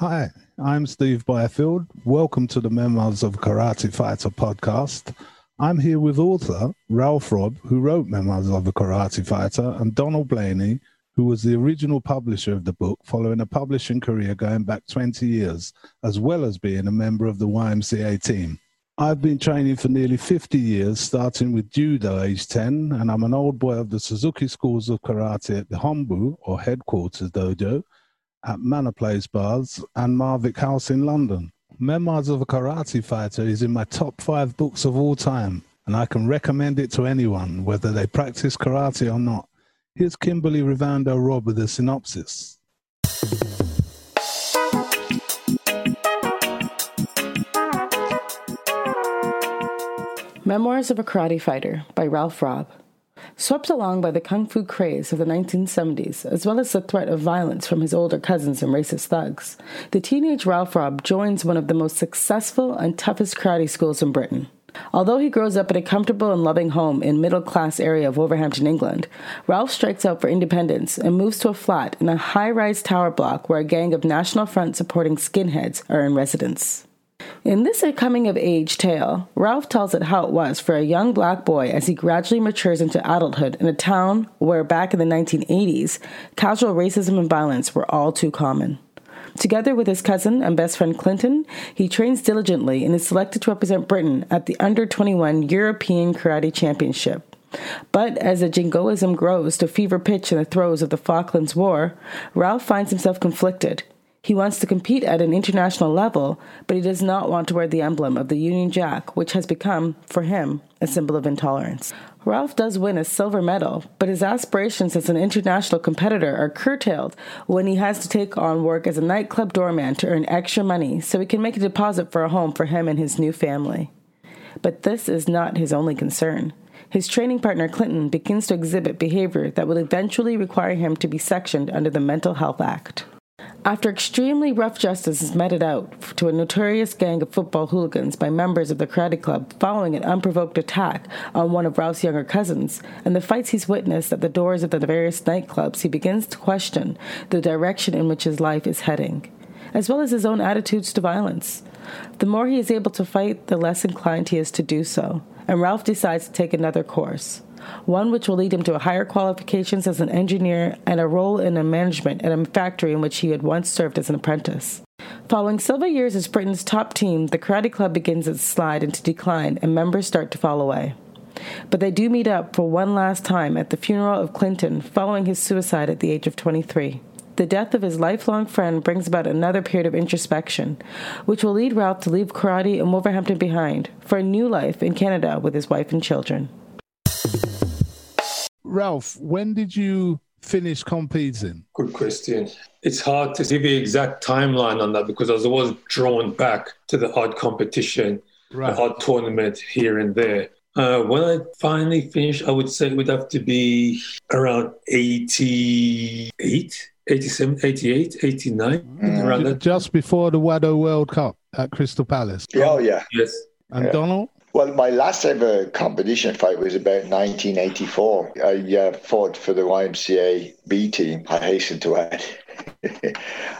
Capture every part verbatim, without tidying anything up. Hi, I'm Steve Byfield. Welcome to the Memoirs of Karate Fighter podcast. I'm here with author Ralph Robb, who wrote Memoirs of a Karate Fighter, and Donald Blaney, who was the original publisher of the book, following a publishing career going back twenty years, as well as being a member of the Y M C A team. I've been training for nearly fifty years, starting with judo age ten, and I'm an old boy of the Suzuki Schools of Karate at the Hombu, or Headquarters Dojo, at Manor Place Bars and Marwick House in London. Memoirs of a Karate Fighter is in my top five books of all time, and I can recommend it to anyone, whether they practice karate or not. Here's Kimberly Rivando Rob with a synopsis. Memoirs of a Karate Fighter by Ralph Robb. Swept along by the kung fu craze of the nineteen seventies, as well as the threat of violence from his older cousins and racist thugs, the teenage Ralph Robb joins one of the most successful and toughest karate schools in Britain. Although he grows up in a comfortable and loving home in middle-class area of Wolverhampton, England, Ralph strikes out for independence and moves to a flat in a high-rise tower block where a gang of National Front supporting skinheads are in residence. In this coming-of-age tale, Ralph tells it how it was for a young black boy as he gradually matures into adulthood in a town where, back in the nineteen eighties, casual racism and violence were all too common. Together with his cousin and best friend Clinton, he trains diligently and is selected to represent Britain at the under twenty-one European Karate Championship. But as the jingoism grows to fever pitch in the throes of the Falklands War, Ralph finds himself conflicted. He wants to compete at an international level, but he does not want to wear the emblem of the Union Jack, which has become, for him, a symbol of intolerance. Ralph does win a silver medal, but his aspirations as an international competitor are curtailed when he has to take on work as a nightclub doorman to earn extra money so he can make a deposit for a home for him and his new family. But this is not his only concern. His training partner Clinton begins to exhibit behavior that will eventually require him to be sectioned under the Mental Health Act. After extremely rough justice is meted out to a notorious gang of football hooligans by members of the karate club following an unprovoked attack on one of Ralph's younger cousins, and the fights he's witnessed at the doors of the various nightclubs, he begins to question the direction in which his life is heading, as well as his own attitudes to violence. The more he is able to fight, the less inclined he is to do so, and Ralph decides to take another course. One which will lead him to higher qualifications as an engineer and a role in a management at a factory in which he had once served as an apprentice. Following several years as Britain's top team, the Karate Club begins its slide into decline and members start to fall away. But they do meet up for one last time at the funeral of Clinton following his suicide at the age of twenty-three. The death of his lifelong friend brings about another period of introspection, which will lead Ralph to leave karate and Wolverhampton behind for a new life in Canada with his wife and children. Ralph, when did you finish competing? Good question. It's hard to see the exact timeline on that because I was always drawn back to the odd competition, right. The odd tournament here and there. Uh, when I finally finished, I would say it would have to be around eighty-eight, eighty-seven, eighty-eight, eighty-nine. Mm. Around that. Just before the Wado World Cup at Crystal Palace. Oh, yeah. Yes. And yeah. Donald? Well, my last ever competition fight was about nineteen eighty-four. I uh, fought for the Y M C A B team, I hasten to add.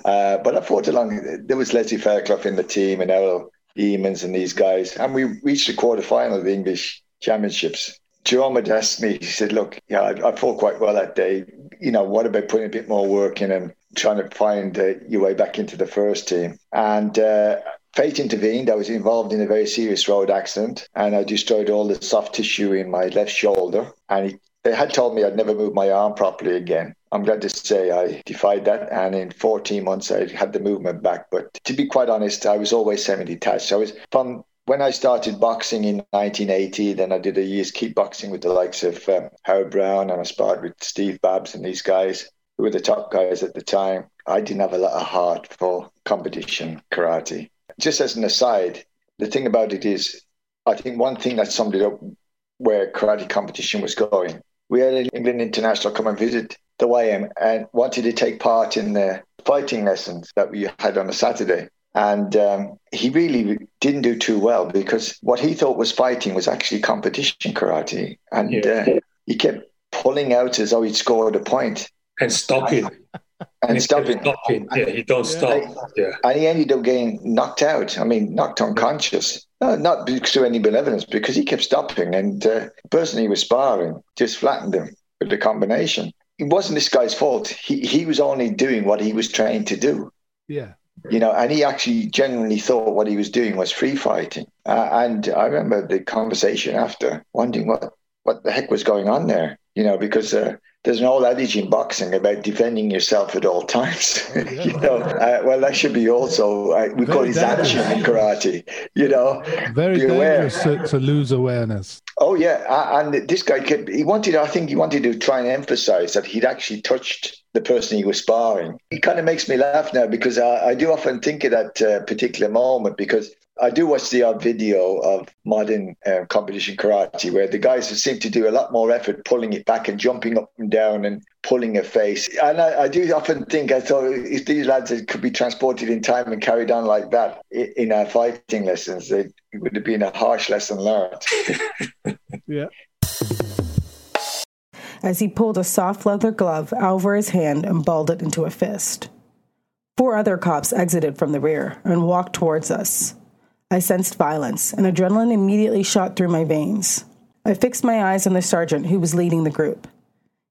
uh, but I fought along. There was Leslie Fairclough in the team and Errol Eamons and these guys. And we reached the quarterfinal of the English Championships. Jerome had asked me, he said, look, yeah, I, I fought quite well that day. You know, what about putting a bit more work in and trying to find uh, your way back into the first team? And... Uh, Fate intervened. I was involved in a very serious road accident and I destroyed all the soft tissue in my left shoulder. And he, they had told me I'd never move my arm properly again. I'm glad to say I defied that. And in fourteen months, I had the movement back. But to be quite honest, I was always semi-detached. I was from when I started boxing in nineteen eighty, then I did a year's kickboxing with the likes of um, Howard Brown, and I sparred with Steve Babs and these guys who were the top guys at the time. I didn't have a lot of heart for competition karate. Just as an aside, the thing about it is, I think one thing that summed it up where karate competition was going, we had an England international come and visit the Y M and wanted to take part in the fighting lessons that we had on a Saturday. And um, he really didn't do too well because what he thought was fighting was actually competition karate. And yeah. uh, he kept pulling out as though he'd scored a point. And stopping. And stopping. Knocking. Yeah, you don't stop. And, yeah. And he ended up getting knocked out. I mean, knocked unconscious. No, not through any benevolence, because he kept stopping. And uh, the person he was sparring just flattened him with the combination. It wasn't this guy's fault. He he was only doing what he was trained to do. Yeah. You know, and he actually genuinely thought what he was doing was free fighting. Uh, and I remember the conversation after, wondering what, what the heck was going on there, you know, because uh, there's an old adage in boxing about defending yourself at all times. Oh, yeah. You know, uh, well, that should be also, uh, we Very call it zanshin in karate, you know. Very be dangerous aware. To, to lose awareness. Oh, yeah. Uh, and this guy, kept, he wanted, I think he wanted to try and emphasize that he'd actually touched the person he was sparring. It kind of makes me laugh now, because I, I do often think of that uh, particular moment, because I do watch the odd video of modern uh, competition karate where the guys seem to do a lot more effort pulling it back and jumping up and down and pulling a face. And I, I do often think, I thought, if these lads could be transported in time and carried on like that in our fighting lessons, it would have been a harsh lesson learned. Yeah. As he pulled a soft leather glove out over his hand and balled it into a fist. Four other cops exited from the rear and walked towards us. I sensed violence, and adrenaline immediately shot through my veins. I fixed my eyes on the sergeant who was leading the group.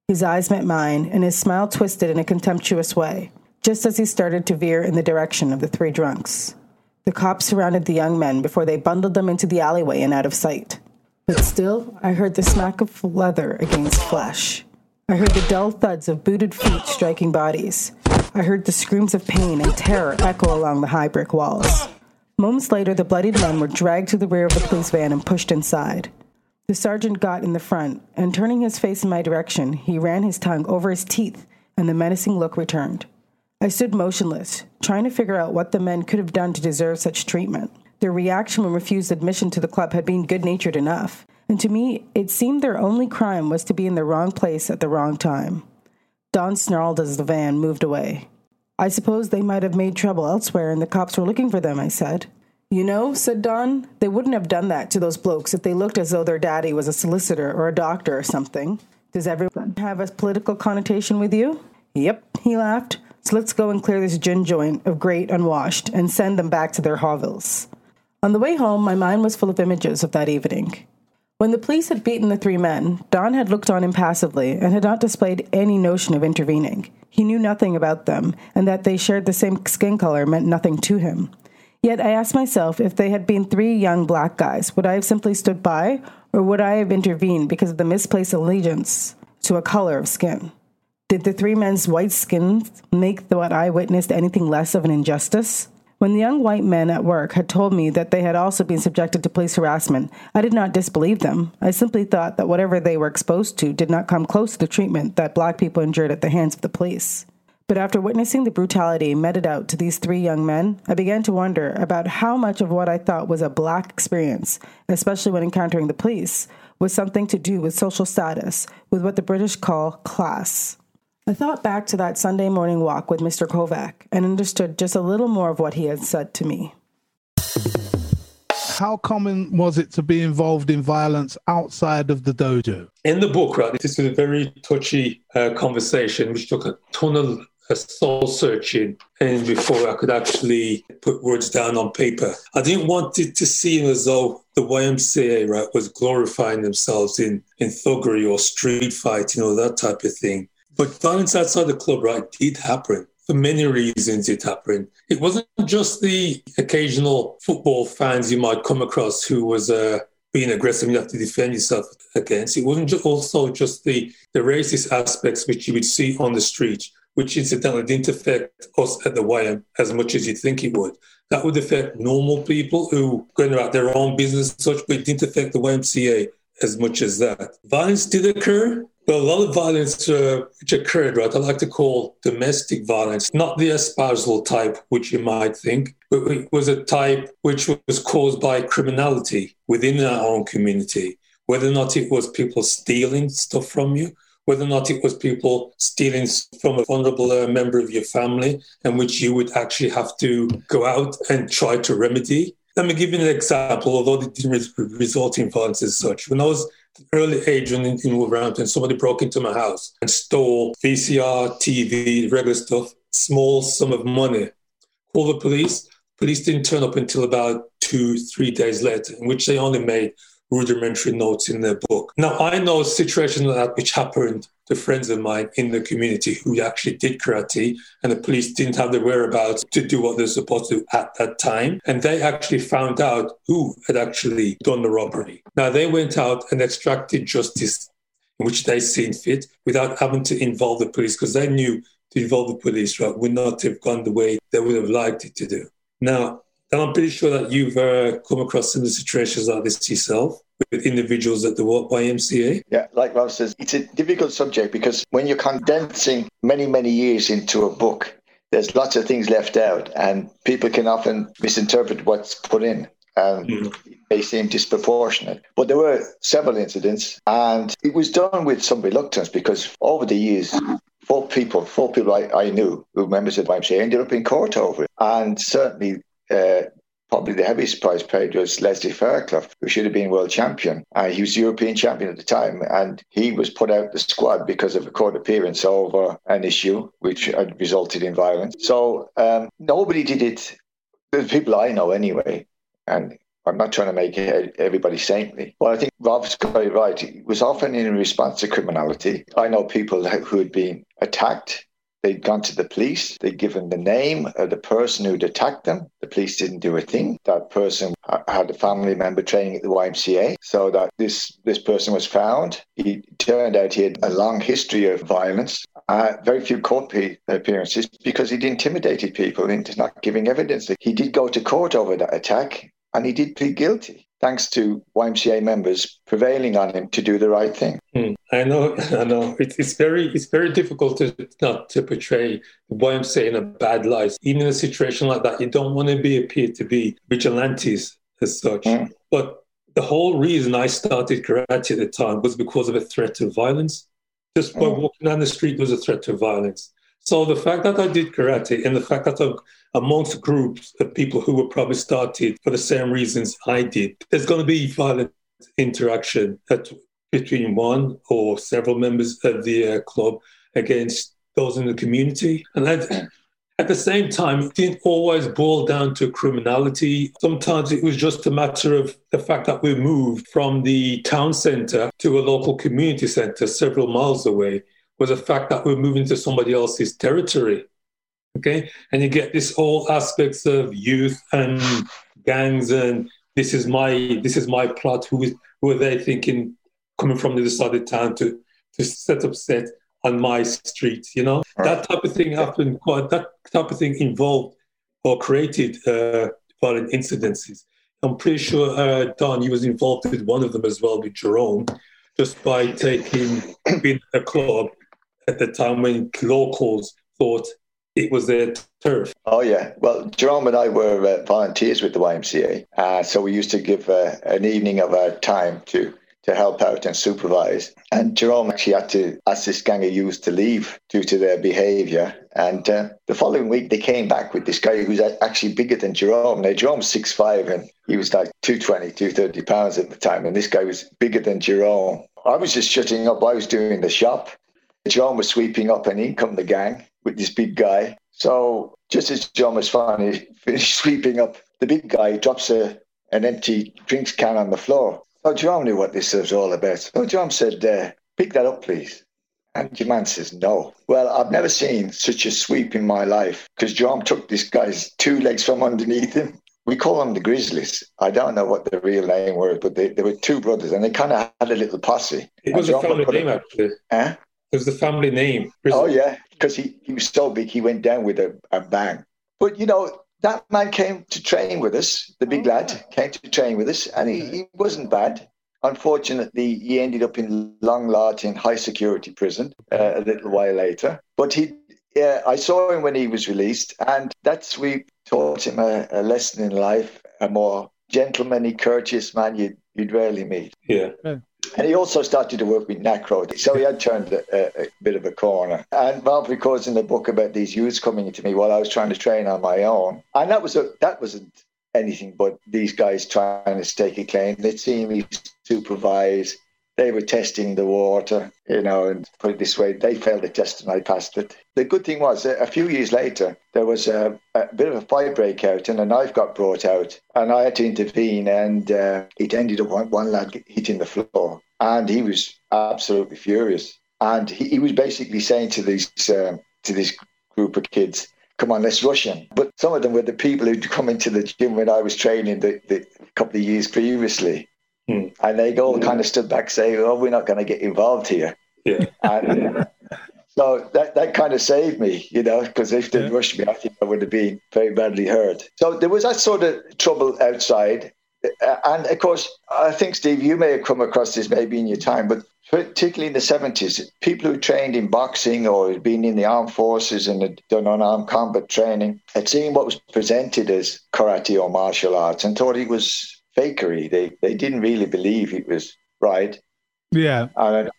His eyes met mine, and his smile twisted in a contemptuous way, just as he started to veer in the direction of the three drunks. The cops surrounded the young men before they bundled them into the alleyway and out of sight. But still, I heard the smack of leather against flesh. I heard the dull thuds of booted feet striking bodies. I heard the screams of pain and terror echo along the high brick walls. Moments later, the bloodied men were dragged to the rear of the police van and pushed inside. The sergeant got in the front, and turning his face in my direction, he ran his tongue over his teeth, and the menacing look returned. I stood motionless, trying to figure out what the men could have done to deserve such treatment. Their reaction when refused admission to the club had been good-natured enough, and to me, it seemed their only crime was to be in the wrong place at the wrong time. Don snarled as the van moved away. I suppose they might have made trouble elsewhere and the cops were looking for them, I said. You know, said Don, they wouldn't have done that to those blokes if they looked as though their daddy was a solicitor or a doctor or something. Does everyone have a political connotation with you? Yep, he laughed. So let's go and clear this gin joint of great unwashed and send them back to their hovels. On the way home, my mind was full of images of that evening. When the police had beaten the three men, Don had looked on impassively and had not displayed any notion of intervening. He knew nothing about them, and that they shared the same skin color meant nothing to him. Yet I asked myself, if they had been three young black guys, would I have simply stood by, or would I have intervened because of the misplaced allegiance to a color of skin? Did the three men's white skin make what I witnessed anything less of an injustice? When the young white men at work had told me that they had also been subjected to police harassment, I did not disbelieve them. I simply thought that whatever they were exposed to did not come close to the treatment that black people endured at the hands of the police. But after witnessing the brutality meted out to these three young men, I began to wonder about how much of what I thought was a black experience, especially when encountering the police, was something to do with social status, with what the British call class. I thought back to that Sunday morning walk with Mister Kovac and understood just a little more of what he had said to me. How common was it to be involved in violence outside of the dojo? In the book, right, this is a very touchy uh, conversation which took a ton of a soul searching and before I could actually put words down on paper. I didn't want it to seem as though the Y M C A, right, was glorifying themselves in, in thuggery or street fighting or that type of thing. But violence outside the club, right, did happen. For many reasons it happened. It wasn't just the occasional football fans you might come across who was uh, being aggressive and you have to defend yourself against. It wasn't just, also just the, the racist aspects which you would see on the street, which incidentally didn't affect us at the Y M as much as you'd think it would. That would affect normal people who going about their own business and such, but it didn't affect the Y M C A as much as that. Violence did occur. But a lot of violence uh, which occurred, right, I like to call domestic violence, not the espousal type, which you might think, but it was a type which was caused by criminality within our own community, whether or not it was people stealing stuff from you, whether or not it was people stealing from a vulnerable uh, member of your family, and which you would actually have to go out and try to remedy. Let me give you an example, although it didn't result in violence as such. When I was early age in, in Wolverhampton, somebody broke into my house and stole V C R, T V, regular stuff, small sum of money. Called the police. Police didn't turn up until about two, three days later, in which they only made rudimentary notes in their book. Now, I know a situation like that which happened to friends of mine in the community who actually did karate, and the police didn't have the whereabouts to do what they're supposed to at that time. And they actually found out who had actually done the robbery. Now, they went out and extracted justice, in which they seen fit, without having to involve the police, because they knew to involve the police, right, would not have gone the way they would have liked it to do. Now, and I'm pretty sure that you've uh, come across similar situations like this yourself with individuals at the Y M C A. Yeah, like Ralph says, it's a difficult subject because when you're condensing many, many years into a book, there's lots of things left out and people can often misinterpret what's put in. Um, mm. They seem disproportionate. But there were several incidents and it was done with some reluctance because over the years, four people, four people I, I knew who were members of the Y M C A ended up in court over it. And certainly... Uh, probably the heaviest prize paid was Leslie Fairclough, who should have been world champion. Uh, he was European champion at the time, and he was put out of the squad because of a court appearance over an issue which had resulted in violence. So um, nobody did it. The people I know anyway, and I'm not trying to make everybody saintly, but I think Rob's quite right. It was often in response to criminality. I know people who had been attacked. They'd gone to the police. They'd given the name of the person who'd attacked them. The police didn't do a thing. That person had a family member training at the Y M C A. So that this, this person was found. He turned out he had a long history of violence. Uh, very few court appearances because he'd intimidated people into not giving evidence. He did go to court over that attack and he did plead guilty, thanks to Y M C A members prevailing on him to do the right thing. Mm, I know, I know. It, it's very it's very difficult to not to portray the Y M C A in a bad light. Even in a situation like that, you don't want to be appear to be vigilantes as such. Mm. But the whole reason I started karate at the time was because of a threat of violence. Just by mm. walking down the street was a threat of violence. So the fact that I did karate and the fact that I'm amongst groups of people who were probably started for the same reasons I did, there's going to be violent interaction at, between one or several members of the uh, club against those in the community. And I'd, at the same time, it didn't always boil down to criminality. Sometimes it was just a matter of the fact that we moved from the town centre to a local community centre several miles away. Was the fact that we're moving to somebody else's territory, okay? And you get this whole aspects of youth and gangs and this is my this is my plot. Who is who are they thinking coming from the other side of town to to set up set on my street? You know, right. That type of thing happened. Quite that type of thing involved or created uh, violent incidences. I'm pretty sure uh, Don, you was involved with one of them as well with Jerome, just by taking being a club. At the time when locals thought it was their turf. Oh, yeah. Well, Jerome and I were uh, volunteers with the Y M C A. Uh, so we used to give uh, an evening of our time to, to help out and supervise. And Jerome actually had to ask this gang of youths to leave due to their behaviour. And uh, the following week, they came back with this guy who's actually bigger than Jerome. Now, Jerome's six foot five and he was like two twenty, two thirty pounds at the time. And this guy was bigger than Jerome. I was just shutting up. I was doing the shop. John was sweeping up and in come the gang with this big guy. So just as John was finally finished sweeping up, the big guy drops a, an empty drinks can on the floor. So John knew what this was all about. So John said, uh, pick that up, please. And your man says, no. Well, I've never seen such a sweep in my life because John took this guy's two legs from underneath him. We call them the Grizzlies. I don't know what the real name was, but they, they were two brothers and they kind of had a little posse. It was a family name, actually. Huh? It was the family name. Prison. Oh, yeah, because he, he was so big, he went down with a, a bang. But, you know, that man came to train with us, the big oh, lad yeah. came to train with us, and he, he wasn't bad. Unfortunately, he ended up in Long Large in high security prison uh, a little while later. But he, yeah, I saw him when he was released, and that sweep taught him a, a lesson in life, a more gentlemanly, courteous man you'd, you'd rarely meet. Yeah. yeah. And he also started to work with NACRO, so he had turned a, a, a bit of a corner. And Bob records in the book about these youths coming to me while I was trying to train on my own. And that, was a, that wasn't anything but these guys trying to stake a claim. They'd see me supervise. They were testing the water, you know, and put it this way, they failed the test and I passed it. The good thing was, a few years later, there was a, a bit of a fight breakout and a knife got brought out and I had to intervene, and uh, it ended up one, one lad hitting the floor and he was absolutely furious. And he, he was basically saying to these uh, to this group of kids, come on, let's rush him. But some of them were the people who'd come into the gym when I was training the, the couple of years previously. Hmm. And they all hmm. kind of stood back saying, oh, we're not going to get involved here. Yeah. And, uh, so that, that kind of saved me, you know, because if they'd yeah. rushed me, I think I would have been very badly hurt. So there was that sort of trouble outside. And, of course, I think, Steve, you may have come across this maybe in your time, but particularly in the seventies, people who trained in boxing or had been in the armed forces and had done unarmed combat training had seen what was presented as karate or martial arts and thought it was fakery. They they didn't really believe it was right. Yeah. And,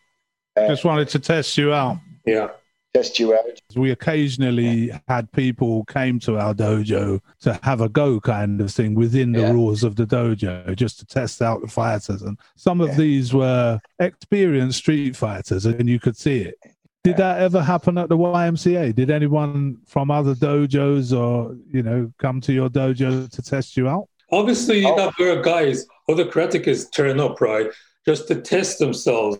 uh, just wanted to test you out. Yeah. Test you out. We occasionally yeah. had people came to our dojo to have a go kind of thing within the yeah. rules of the dojo, just to test out the fighters. And some of yeah. these were experienced street fighters, and you could see it. Did yeah. that ever happen at the Y M C A? Did anyone from other dojos or, you know, come to your dojo to test you out? Obviously, you got oh. guys, other karate kids turn up, right, just to test themselves.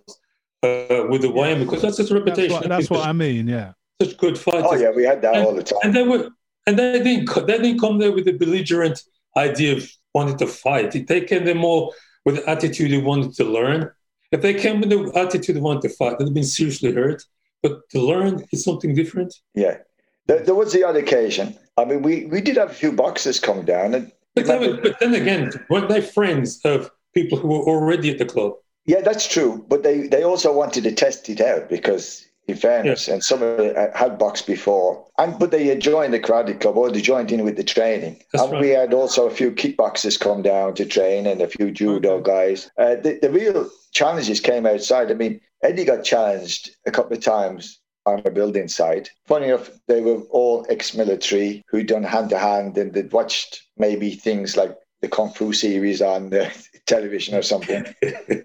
Uh, with the yeah. Y M, because that's its reputation. That's what, that's what I mean, yeah. Such good fighters. Oh, yeah, we had that and, all the time. And they were, and they didn't, they didn't come there with the belligerent idea of wanting to fight. They came there more with the attitude they wanted to learn. If they came with the attitude they wanted to fight, they'd have been seriously hurt. But to learn is something different. Yeah. There, there was the odd occasion. I mean, we, we did have a few boxers come down. And but, remember... were, but then again, weren't they friends of people who were already at the club? Yeah, that's true. But they, they also wanted to test it out because, in fairness, yeah. and some of them had boxed before. And but they had joined the karate club or they joined in with the training. That's and right. we had also a few kickboxers come down to train and a few judo okay. guys. Uh, the, the real challenges came outside. I mean, Eddie got challenged a couple of times on a building site. Funny enough, they were all ex-military who'd done hand-to-hand and they'd watched maybe things like the Kung Fu series on the television or something,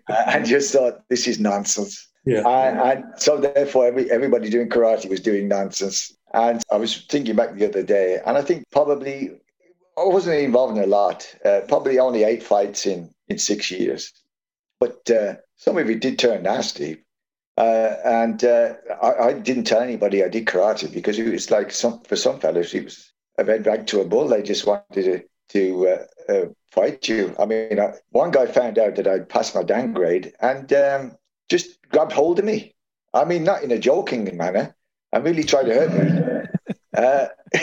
and just thought, this is nonsense. Yeah. And, and so therefore, every, everybody doing karate was doing nonsense. And I was thinking back the other day, and I think probably, I wasn't involved in a lot, uh, probably only eight fights in, in six years. But uh, some of it did turn nasty. Uh, and uh, I, I didn't tell anybody I did karate because it was like, some for some fellas, it was a red rag to a bull. They just wanted to, to uh, uh, fight you. I mean, I, one guy found out that I'd passed my down grade and um, just grabbed hold of me. I mean, not in a joking manner. I really tried to hurt me.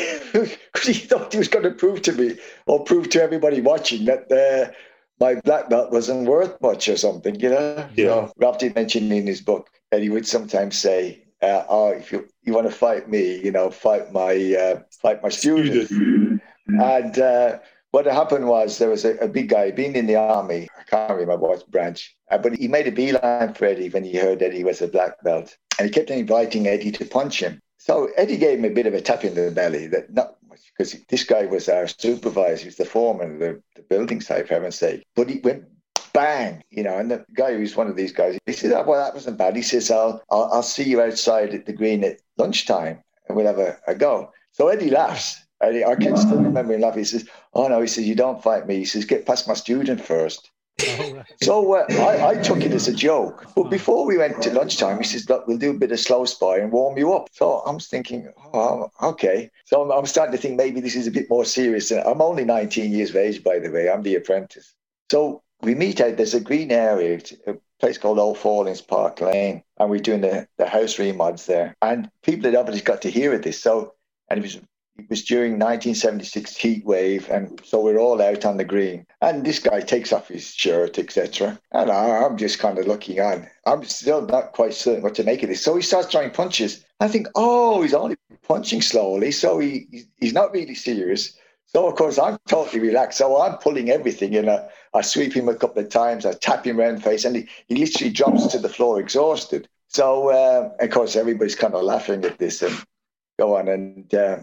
Because uh, he thought he was going to prove to me or prove to everybody watching that uh, my black belt wasn't worth much or something, you know? Yeah. So, Ralph did mention in his book that he would sometimes say, uh, oh, if you, you want to fight me, you know, fight my, uh, fight my students. And uh, what happened was there was a, a big guy, been in the army, I can't remember what branch, uh, but he made a beeline for Eddie when he heard Eddie was a black belt. And he kept inviting Eddie to punch him. So Eddie gave him a bit of a tap in the belly, that not much, because this guy was our supervisor, he was the foreman of the, the building site, for heaven's sake. But he went bang, you know, and the guy who's one of these guys, he said, oh, well, that wasn't bad. He says, I'll, I'll, I'll see you outside at the green at lunchtime and we'll have a, a go. So Eddie laughs. I can still remember him laughing. He says, oh, no, he says, you don't fight me. He says, get past my student first. Oh, right. So uh, I, I took it as a joke. But before we went to lunchtime, he says, look, we'll do a bit of slow sparring and warm you up. So I'm thinking, oh, okay. So I'm, I'm starting to think maybe this is a bit more serious. I'm only nineteen years of age, by the way. I'm the apprentice. So we meet out. There's a green area, a place called Old Fallings Park Lane. And we're doing the, the house remods there. And people had obviously got to hear of this. So, and it was... It was during nineteen seventy-six heat wave, and so we're all out on the green. And this guy takes off his shirt, et cetera. And I, I'm just kind of looking on. I'm still not quite certain what to make of this. So he starts throwing punches. I think, oh, he's only punching slowly, so he he's not really serious. So, of course, I'm totally relaxed. So I'm pulling everything, and I, I sweep him a couple of times. I tap him around the face, and he, he literally drops to the floor exhausted. So, uh, of course, everybody's kind of laughing at this and go on. And... Uh,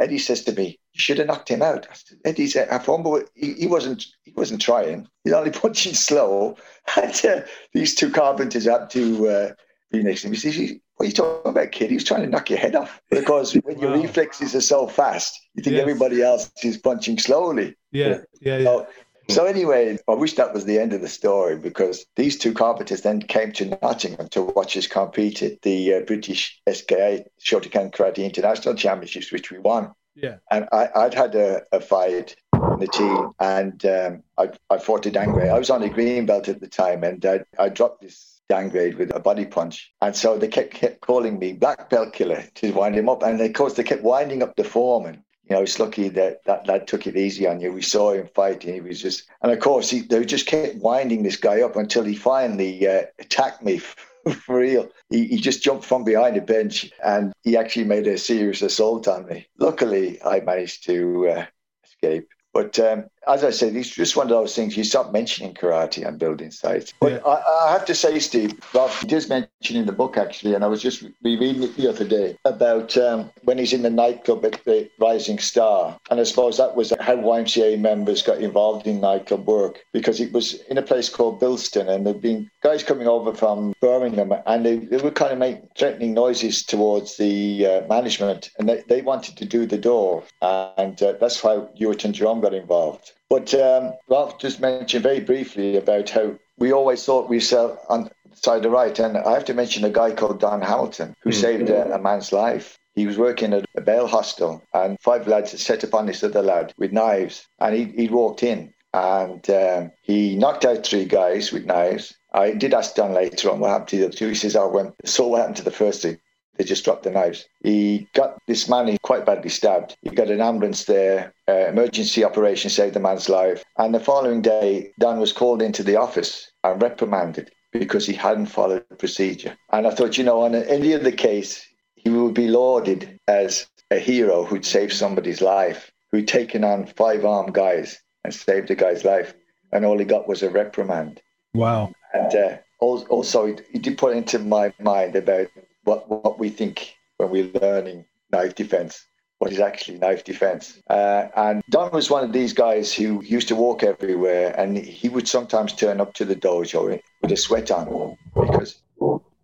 Eddie says to me, "You should have knocked him out." I said, Eddie's uh, Hombu, he, he wasn't he wasn't trying. He's only punching slow. And uh, these two carpenters had to uh, be next to him. He says, "What are you talking about, kid? He was trying to knock your head off." Because when wow. your reflexes are so fast, you think yes. everybody else is punching slowly. Yeah, yeah, yeah. So, So anyway, I wish that was the end of the story, because these two carpenters then came to Nottingham to watch us compete at the uh, British S K A Shotokan Karate International Championships, which we won. Yeah. And I, I'd had a, a fight in the team, and um, I, I fought a downgrade. I was on a green belt at the time, and I, I dropped this downgrade with a body punch. And so they kept, kept calling me black belt killer to wind him up. And of course, they kept winding up the foreman. You know, it's lucky that that lad took it easy on you. We saw him fighting. He was just, and of course, he, they just kept winding this guy up until he finally uh, attacked me for real. He, he just jumped from behind a bench, and he actually made a serious assault on me. Luckily, I managed to uh, escape. But um, as I said, it's just one of those things. You stop mentioning karate on building sites. But yeah. I, I have to say, Steve, Rob does mention in the book, actually, and I was just rereading it the other day, about um, when he's in the nightclub at the Rising Star. And I suppose that was how Y M C A members got involved in nightclub work, because it was in a place called Bilston, and there'd been guys coming over from Birmingham, and they, they were kind of making threatening noises towards the uh, management, and they, they wanted to do the door. And uh, that's how Ewart and Jerome got involved. But um, Ralph just mentioned very briefly about how we always thought we sell on the side of right. And I have to mention a guy called Don Hamilton, who mm-hmm. saved a, a man's life. He was working at a bail hostel, and five lads had set upon this other lad with knives. And he, he walked in, and um, he knocked out three guys with knives. I did ask Don later on what happened to the other two. He says, "I went, saw what happened to the first two. They just dropped the knives." He got this man, he quite badly stabbed. He got an ambulance there. Uh, emergency operation saved the man's life. And the following day, Don was called into the office and reprimanded because he hadn't followed the procedure. And I thought, you know, on any other case, he would be lauded as a hero who'd saved somebody's life, who'd taken on five armed guys and saved a guy's life. And all he got was a reprimand. Wow. And uh, also, he did put into my mind about What what we think when we're learning knife defense, what is actually knife defense. Uh, and Don was one of these guys who used to walk everywhere, and he would sometimes turn up to the dojo with a sweat on, because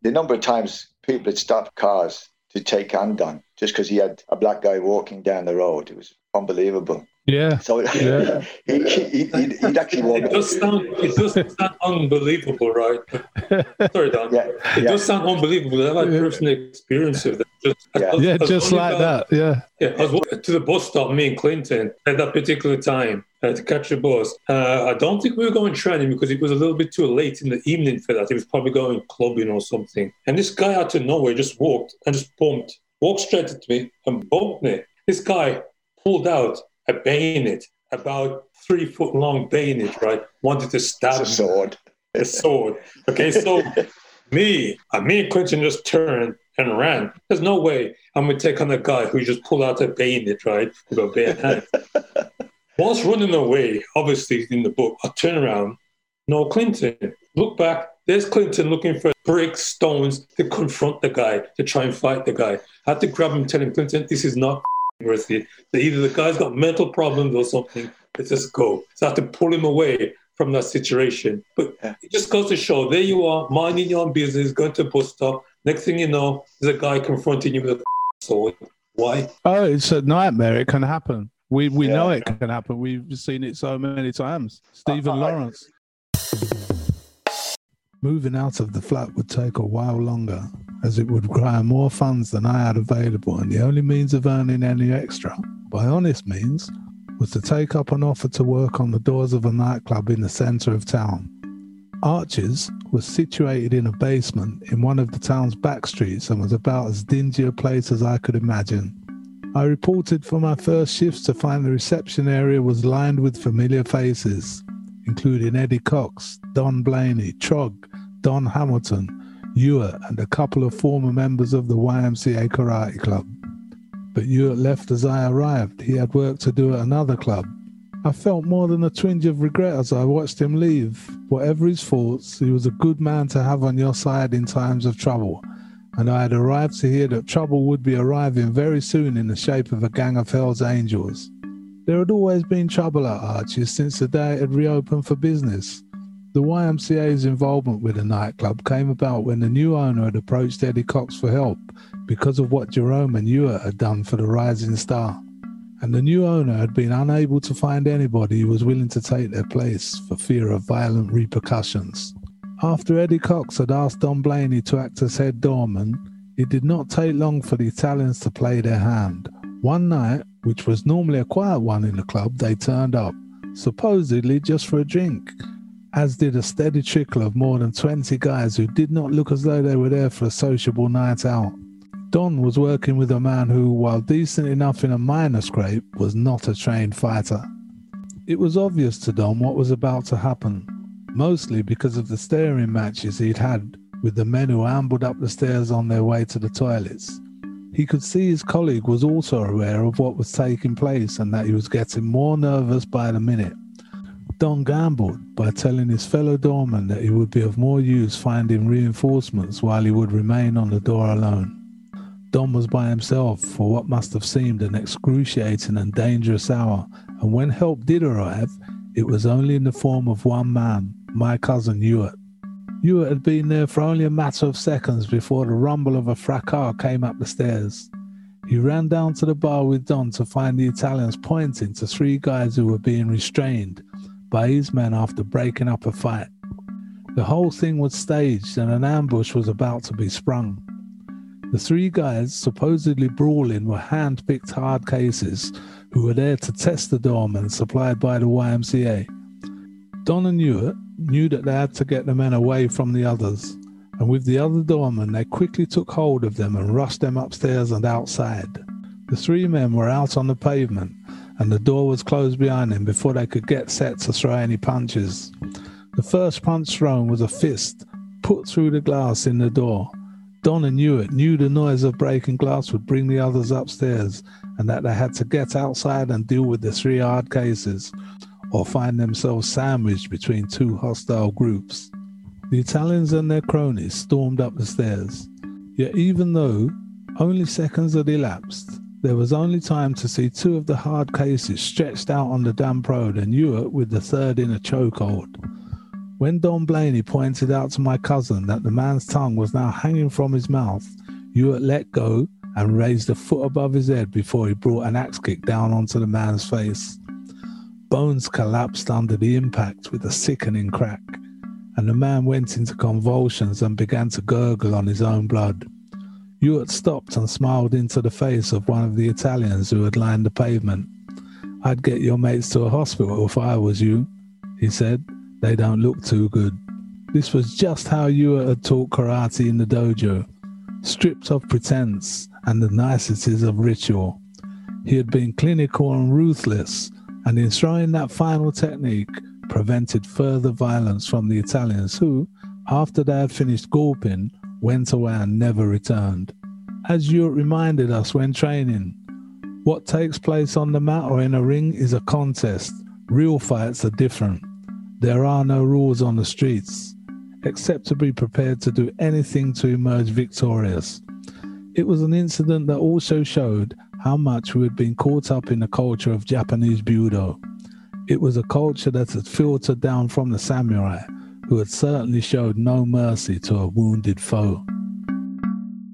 the number of times people had stopped cars to take on Don just because he had a black guy walking down the road. It was unbelievable. Yeah. So yeah. He, he, he, he'd actually walk. It does sound, it does sound unbelievable, right? Sorry, Don. Yeah, yeah. It does sound unbelievable. I've had personal experience of that. Just, yeah, was, yeah just like about, that. Yeah. Yeah. I was walking to the bus stop, me and Clinton, at that particular time uh, to catch the bus. Uh, I don't think we were going training because it was a little bit too late in the evening for that. He was probably going clubbing or something. And this guy out of nowhere just walked and just bumped, walked straight at me and bumped me. This guy pulled out a bayonet, about three foot long bayonet, right? Wanted to stab it's a sword. A sword. Okay, so me, me and Quentin just turned and ran. There's no way I'm going to take on a guy who just pulled out a bayonet, right? With a bare hand. Whilst running away, obviously in the book, I turn around. No, Clinton. Look back. There's Clinton looking for bricks, stones to confront the guy, to try and fight the guy. I had to grab him, tell him, "Clinton, this is not worth it. Either the guy's got mental problems or something. Let's just go." So I have to pull him away from that situation. But it just goes to show, there you are, minding your own business, going to a bus stop. Next thing you know, there's a guy confronting you with a sword. Why? Oh, it's a nightmare. It can happen. We we yeah. know it can happen. We've seen it so many times. Stephen uh-huh. Lawrence. Moving out of the flat would take a while longer, as it would require more funds than I had available, and the only means of earning any extra, by honest means, was to take up an offer to work on the doors of a nightclub in the centre of town. Arches was situated in a basement in one of the town's back streets and was about as dingy a place as I could imagine. I reported for my first shifts to find the reception area was lined with familiar faces, including Eddie Cox, Don Blaney, Trog, Don Hamilton, Ewart and a couple of former members of the Y M C A Karate Club. But Ewart left as I arrived. He had work to do at another club. I felt more than a twinge of regret as I watched him leave. Whatever his faults, he was a good man to have on your side in times of trouble, and I had arrived to hear that trouble would be arriving very soon in the shape of a gang of Hell's Angels. There had always been trouble at Arches since the day it had reopened for business. The Y M C A's involvement with the nightclub came about when the new owner had approached Eddie Cox for help because of what Jerome and Ewart had done for the Rising Star, and the new owner had been unable to find anybody who was willing to take their place for fear of violent repercussions. After Eddie Cox had asked Don Blaney to act as head doorman, it did not take long for the Italians to play their hand. One night, which was normally a quiet one in the club, they turned up, supposedly just for a drink, as did a steady trickle of more than twenty guys who did not look as though they were there for a sociable night out. Don was working with a man who, while decent enough in a minor scrape, was not a trained fighter. It was obvious to Don what was about to happen, mostly because of the staring matches he'd had with the men who ambled up the stairs on their way to the toilets. He could see his colleague was also aware of what was taking place and that he was getting more nervous by the minute. Don gambled by telling his fellow doorman that he would be of more use finding reinforcements while he would remain on the door alone. Don was by himself for what must have seemed an excruciating and dangerous hour, and when help did arrive, it was only in the form of one man, my cousin Ewart. Ewart had been there for only a matter of seconds before the rumble of a fracas came up the stairs. He ran down to the bar with Don to find the Italians pointing to three guys who were being restrained by his men after breaking up a fight. The whole thing was staged and an ambush was about to be sprung. The three guys, supposedly brawling, were hand-picked hard cases who were there to test the doorman supplied by the Y M C A. Don and Ewart knew that they had to get the men away from the others, and with the other doorman they quickly took hold of them and rushed them upstairs and outside. The three men were out on the pavement, and the door was closed behind him before they could get set to throw any punches. The first punch thrown was a fist put through the glass in the door. Don and Ewart knew the noise of breaking glass would bring the others upstairs and that they had to get outside and deal with the three hard cases or find themselves sandwiched between two hostile groups. The Italians and their cronies stormed up the stairs. Yet even though only seconds had elapsed, there was only time to see two of the hard cases stretched out on the damp road and Ewart with the third in a chokehold. When Don Blaney pointed out to my cousin that the man's tongue was now hanging from his mouth, Ewart let go and raised a foot above his head before he brought an axe kick down onto the man's face. Bones collapsed under the impact with a sickening crack, and the man went into convulsions and began to gurgle on his own blood. Ewart stopped and smiled into the face of one of the Italians who had lined the pavement. "I'd get your mates to a hospital if I was you," he said. "They don't look too good." This was just how Ewart had taught karate in the dojo, stripped of pretense and the niceties of ritual. He had been clinical and ruthless, and in throwing that final technique, prevented further violence from the Italians who, after they had finished gawping, went away and never returned. As Ewart reminded us when training, what takes place on the mat or in a ring is a contest. Real fights are different. There are no rules on the streets, except to be prepared to do anything to emerge victorious. It was an incident that also showed how much we had been caught up in the culture of Japanese Budo. It was a culture that had filtered down from the samurai, who had certainly showed no mercy to a wounded foe.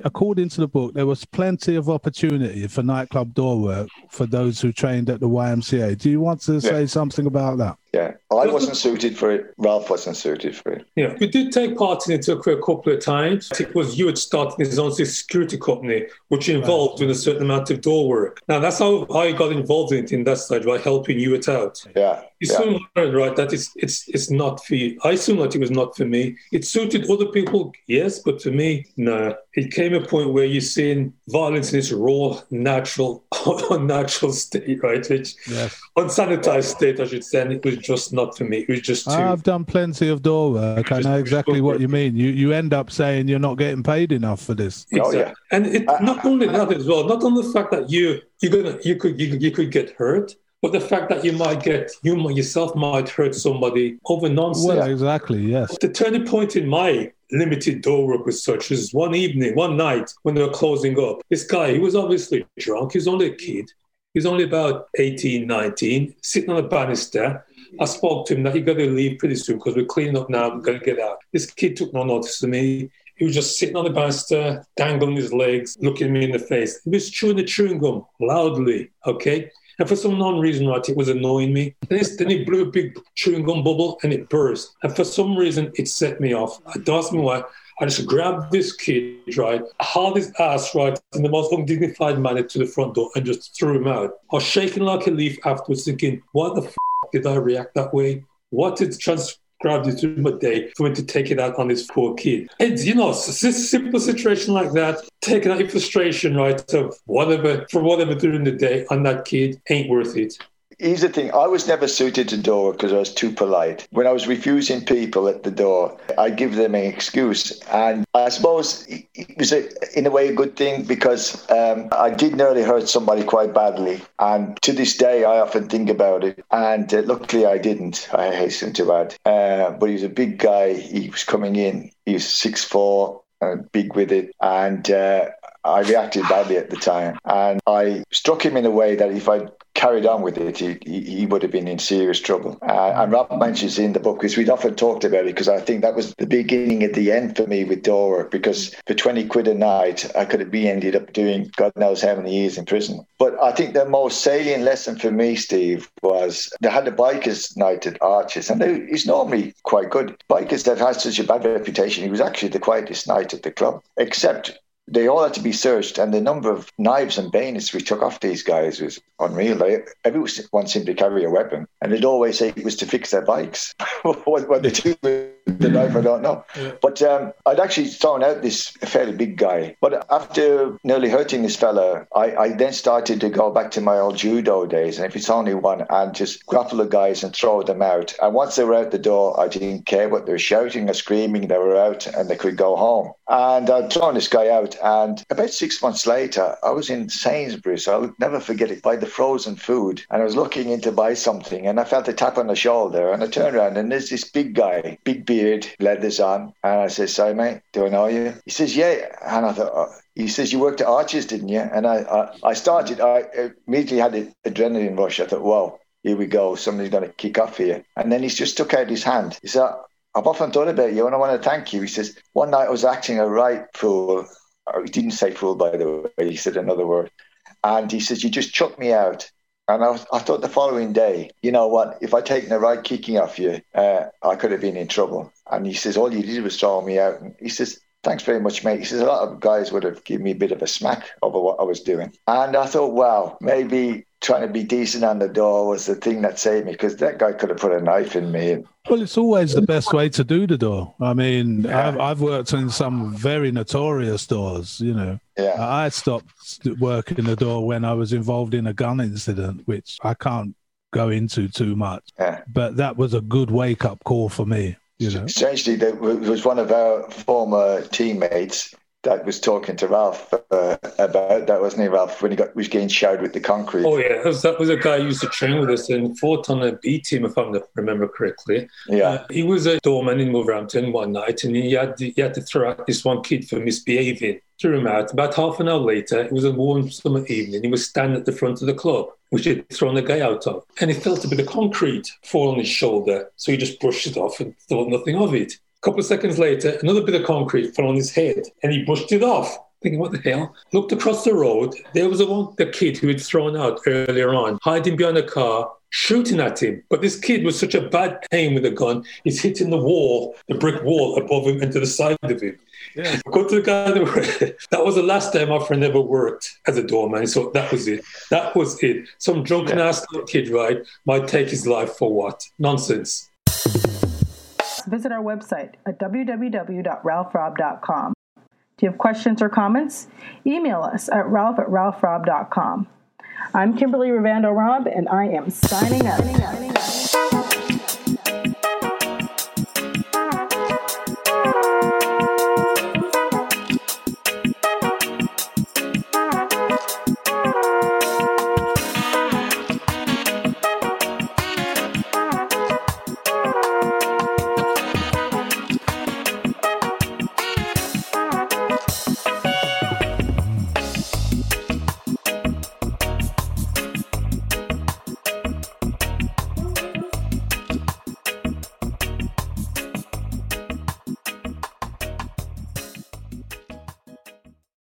According to the book, there was plenty of opportunity for nightclub door work for those who trained at the Y M C A. Do you want to say yeah. something about that? Yeah, I wasn't suited for it. Ralph wasn't suited for it. Yeah, we did take part in it a couple of times. It was Ewart starting his own security company, which involved doing a certain amount of door work. Now, that's how I got involved in it in that side, by helping Ewart out. Yeah. You yeah. soon learned, right, that it's, it's, it's not for you. I soon learned it was not for me. It suited other people, yes, but for me, no. Nah. It came a point where you're seeing violence in its raw, natural, unnatural state, right? Which yes. unsanitized state, I should say, and it was just not for me. It was just too... I've done plenty of door work. I know exactly what you mean. You you end up saying you're not getting paid enough for this. Exactly. Oh, yeah. And it, not only that as well, not only the fact that you you're gonna you could you, you could get hurt, but the fact that you might get you yourself might hurt somebody over nonsense. Well, exactly. Yes. The turning point in my limited door work as such. As one evening, one night when they were closing up, this guy, he was obviously drunk. He was only a kid. He was only about eighteen, nineteen, sitting on a banister. I spoke to him that he got to leave pretty soon because we're cleaning up now. We've got to get out. This kid took no notice of me. He was just sitting on the banister, dangling his legs, looking me in the face. He was chewing the chewing gum loudly, okay? And for some known reason, right, it was annoying me. And this, then he blew a big chewing gum bubble and it burst. And for some reason, it set me off. I don't ask me why. I just grabbed this kid, right, hauled his ass, right, in the most undignified manner to the front door and just threw him out. I was shaking like a leaf afterwards thinking, why the f*** did I react that way? What did trans... grabbed it through my day for me to take it out on this poor kid. And, you know, a simple situation like that, taking out your frustration, right, of whatever, for whatever during the day on that kid ain't worth it. Here's the thing. I was never suited to door because I was too polite. When I was refusing people at the door, I give them an excuse. And I suppose it was, a, in a way, a good thing because um, I did nearly hurt somebody quite badly. And to this day, I often think about it. And uh, luckily, I didn't, I hasten to add. Uh, but he was a big guy. He was coming in. He was six foot four, uh, big with it. And uh, I reacted badly at the time. And I struck him in a way that if I carried on with it, he, he would have been in serious trouble. Uh, and Rob mentions in the book, because we'd often talked about it, because I think that was the beginning at the end for me with door work, because for twenty quid a night, I could have been ended up doing God knows how many years in prison. But I think the most salient lesson for me, Steve, was they had a bikers night at Arches, and they, he's normally quite good. Bikers that had such a bad reputation, he was actually the quietest night at the club, except they all had to be searched, and the number of knives and bayonets we took off these guys was unreal. They, everyone seemed to carry a weapon, and they'd always say it was to fix their bikes. What, what they do with the knife, I don't know. Yeah. But um, I'd actually thrown out this fairly big guy. But after nearly hurting this fella, I, I then started to go back to my old judo days, and if it's only one, and just grapple the guys and throw them out. And once they were out the door, I didn't care what they were shouting or screaming. They were out, and they could go home. And I'd thrown this guy out. And about six months later, I was in Sainsbury's. I'll never forget it, by the frozen food. And I was looking in to buy something, and I felt a tap on the shoulder. And I turned around, and there's this big guy, big beard, leathers on. And I said, "Sorry, mate, do I know you?" He says, "Yeah." And I thought, oh. He says, "You worked at Arches, didn't you?" And I, I, I started, I immediately had an adrenaline rush. I thought, "Wow, here we go. Somebody's going to kick off here." And then he just took out his hand. He said, "I've often thought about you, and I want to thank you." He says, "One night I was acting a right fool." He didn't say fool, by the way. He said another word. And he says, "You just chucked me out." And I, was, I thought the following day, you know what? If I'd taken a right kicking off you, uh, I could have been in trouble. And he says, "All you did was throw me out." And he says, "Thanks very much, mate." He says, "A lot of guys would have given me a bit of a smack over what I was doing." And I thought, wow, maybe trying to be decent on the door was the thing that saved me, because that guy could have put a knife in me. Well, it's always the best way to do the door. I mean, yeah. I've, I've worked in some very notorious doors, you know. Yeah. I stopped working the door when I was involved in a gun incident, which I can't go into too much. Yeah. But that was a good wake-up call for me. You know? Strangely, there was one of our former teammates that was talking to Ralph uh, about that, wasn't he, Ralph, when he got was getting showered with the concrete? Oh, yeah. That was, that was a guy who used to train with us and fought on a B team, if I remember correctly. Yeah. Uh, he was a doorman in Wolverhampton one night, and he had, he had to throw out this one kid for misbehaving. Threw him out. About half an hour later, it was a warm summer evening. He was standing at the front of the club, which he'd thrown the guy out of. And he felt a bit of concrete fall on his shoulder, so he just brushed it off and thought nothing of it. A couple of seconds later, another bit of concrete fell on his head, and he brushed it off, thinking, what the hell? Looked across the road. There was a one, the kid who had thrown out earlier on, hiding behind a car, shooting at him. But this kid was such a bad aim with a gun, he's hitting the wall, the brick wall above him and to the side of him. Yeah. Go to the guy that, were, that was the last day my friend ever worked as a doorman. So that was it. That was it. Some drunken yeah. ass little kid, right, might take his life for what? Nonsense. Visit our website at w w w dot ralph rob dot com. Do you have questions or comments? Email us at ralph at ralph rob dot com. I'm Kimberly Rivando Rob, and I am signing up.